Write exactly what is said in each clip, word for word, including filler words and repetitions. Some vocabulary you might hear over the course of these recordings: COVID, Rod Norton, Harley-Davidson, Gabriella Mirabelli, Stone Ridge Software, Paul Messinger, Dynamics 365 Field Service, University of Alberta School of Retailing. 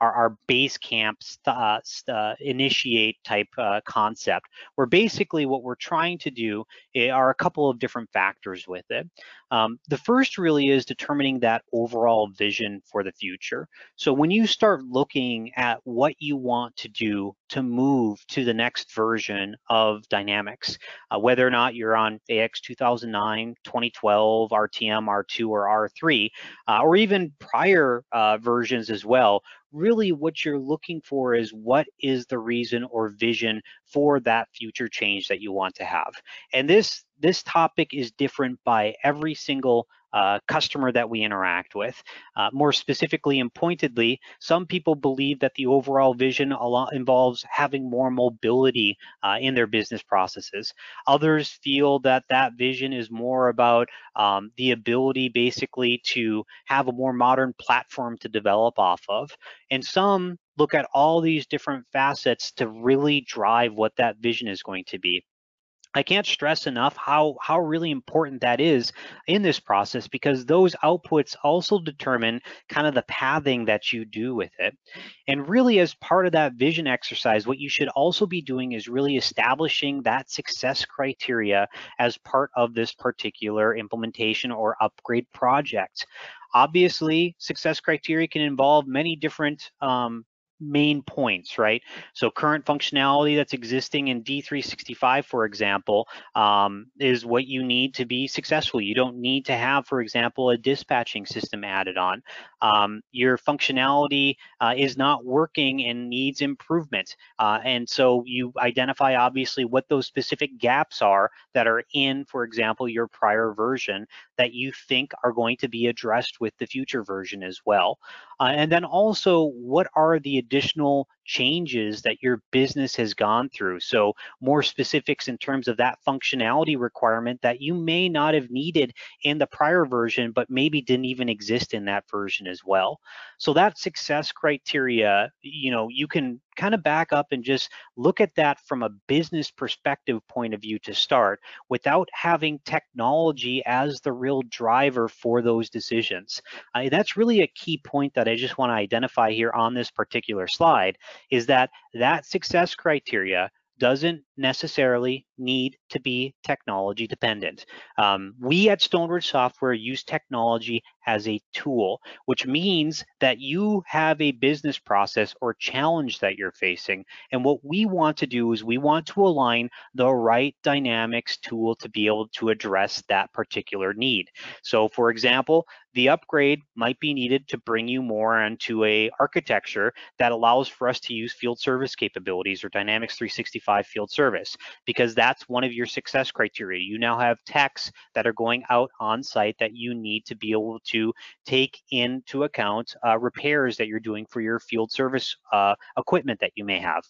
our, our base camp st uh, st uh, initiate type uh, concept, where basically what we're trying to do are a couple of different factors with it. Um, the first really is determining that overall vision for the future. So when you start looking at what you want to do to move to the next version of Dynamics, uh, whether or not you're on A X two thousand nine, twenty twelve, R T M, R two, or R three, uh, or even prior uh, versions as well, really what you're looking for is what is the reason or vision for that future change that you want to have. And this this topic is different by every single Uh, customer that we interact with. Uh, more specifically and pointedly, some people believe that the overall vision a lot involves having more mobility uh, in their business processes. Others feel that that vision is more about um, the ability basically to have a more modern platform to develop off of. And some look at all these different facets to really drive what that vision is going to be. I can't stress enough how, how really important that is in this process, because those outputs also determine kind of the pathing that you do with it. And really, as part of that vision exercise, what you should also be doing is really establishing that success criteria as part of this particular implementation or upgrade project. Obviously, success criteria can involve many different um, main points, right? So current functionality that's existing in D three sixty-five, for example, um, is what you need to be successful. You don't need to have, for example, a dispatching system added on. Um, your functionality uh, is not working and needs improvement. Uh, and so you identify obviously what those specific gaps are that are in, for example, your prior version that you think are going to be addressed with the future version as well. Uh, and then also, what are the additional changes that your business has gone through? So more specifics in terms of that functionality requirement that you may not have needed in the prior version, but maybe didn't even exist in that version as well. So that success criteria, you know, you can kind of back up and just look at that from a business perspective point of view to start, without having technology as the real driver for those decisions. Uh, that's really a key point that I just want to identify here on this particular slide, is that that success criteria doesn't necessarily need to be technology dependent. Um, we at Stone Ridge Software use technology as a tool, which means that you have a business process or challenge that you're facing. And what we want to do is we want to align the right Dynamics tool to be able to address that particular need. So for example, the upgrade might be needed to bring you more into a architecture that allows for us to use field service capabilities or Dynamics three sixty-five Field Service, because that's one of your success criteria. You now have techs that are going out on site that you need to be able to take into account uh, repairs that you're doing for your field service uh, equipment that you may have.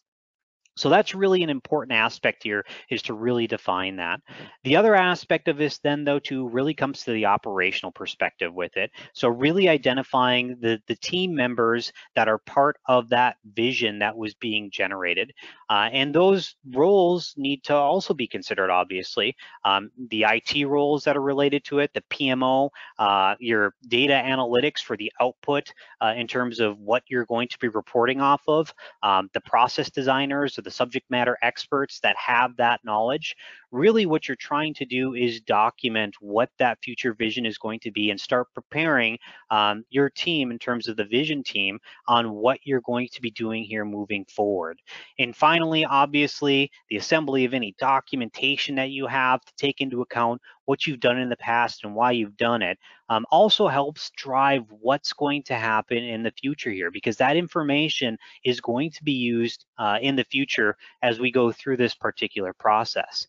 So that's really an important aspect here, is to really define that. The other aspect of this then, though, too, really comes to the operational perspective with it. So really identifying the, the team members that are part of that vision that was being generated. Uh, and those roles need to also be considered, obviously. Um, the I T roles that are related to it, the P M O, uh, your data analytics for the output uh, in terms of what you're going to be reporting off of, um, the process designers, or the subject matter experts that have that knowledge. Really what you're trying to do is document what that future vision is going to be and start preparing um, your team in terms of the vision team on what you're going to be doing here moving forward. And finally, obviously, the assembly of any documentation that you have to take into account what you've done in the past and why you've done it um, also helps drive what's going to happen in the future here, because that information is going to be used uh, in the future as we go through this particular process.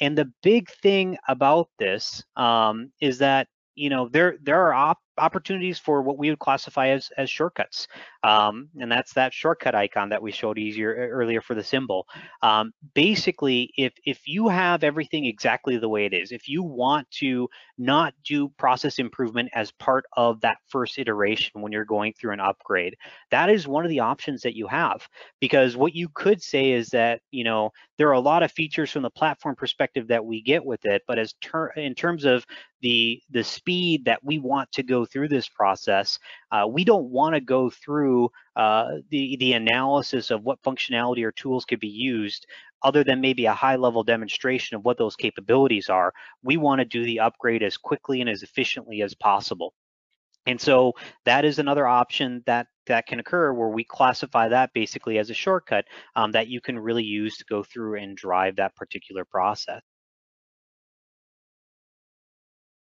And the big thing about this um, is that, you know, there there are op opportunities for what we would classify as, as shortcuts. Um, and that's that shortcut icon that we showed easier earlier for the symbol. Um, basically, if, if you have everything exactly the way it is, if you want to not do process improvement as part of that first iteration when you're going through an upgrade, that is one of the options that you have. Because what you could say is that, you know, there are a lot of features from the platform perspective that we get with it, but as ter in terms of the, the speed that we want to go go through this process, uh, we don't want to go through uh, the, the analysis of what functionality or tools could be used, other than maybe a high-level demonstration of what those capabilities are. We want to do the upgrade as quickly and as efficiently as possible. And so that is another option that that can occur, where we classify that basically as a shortcut um, that you can really use to go through and drive that particular process.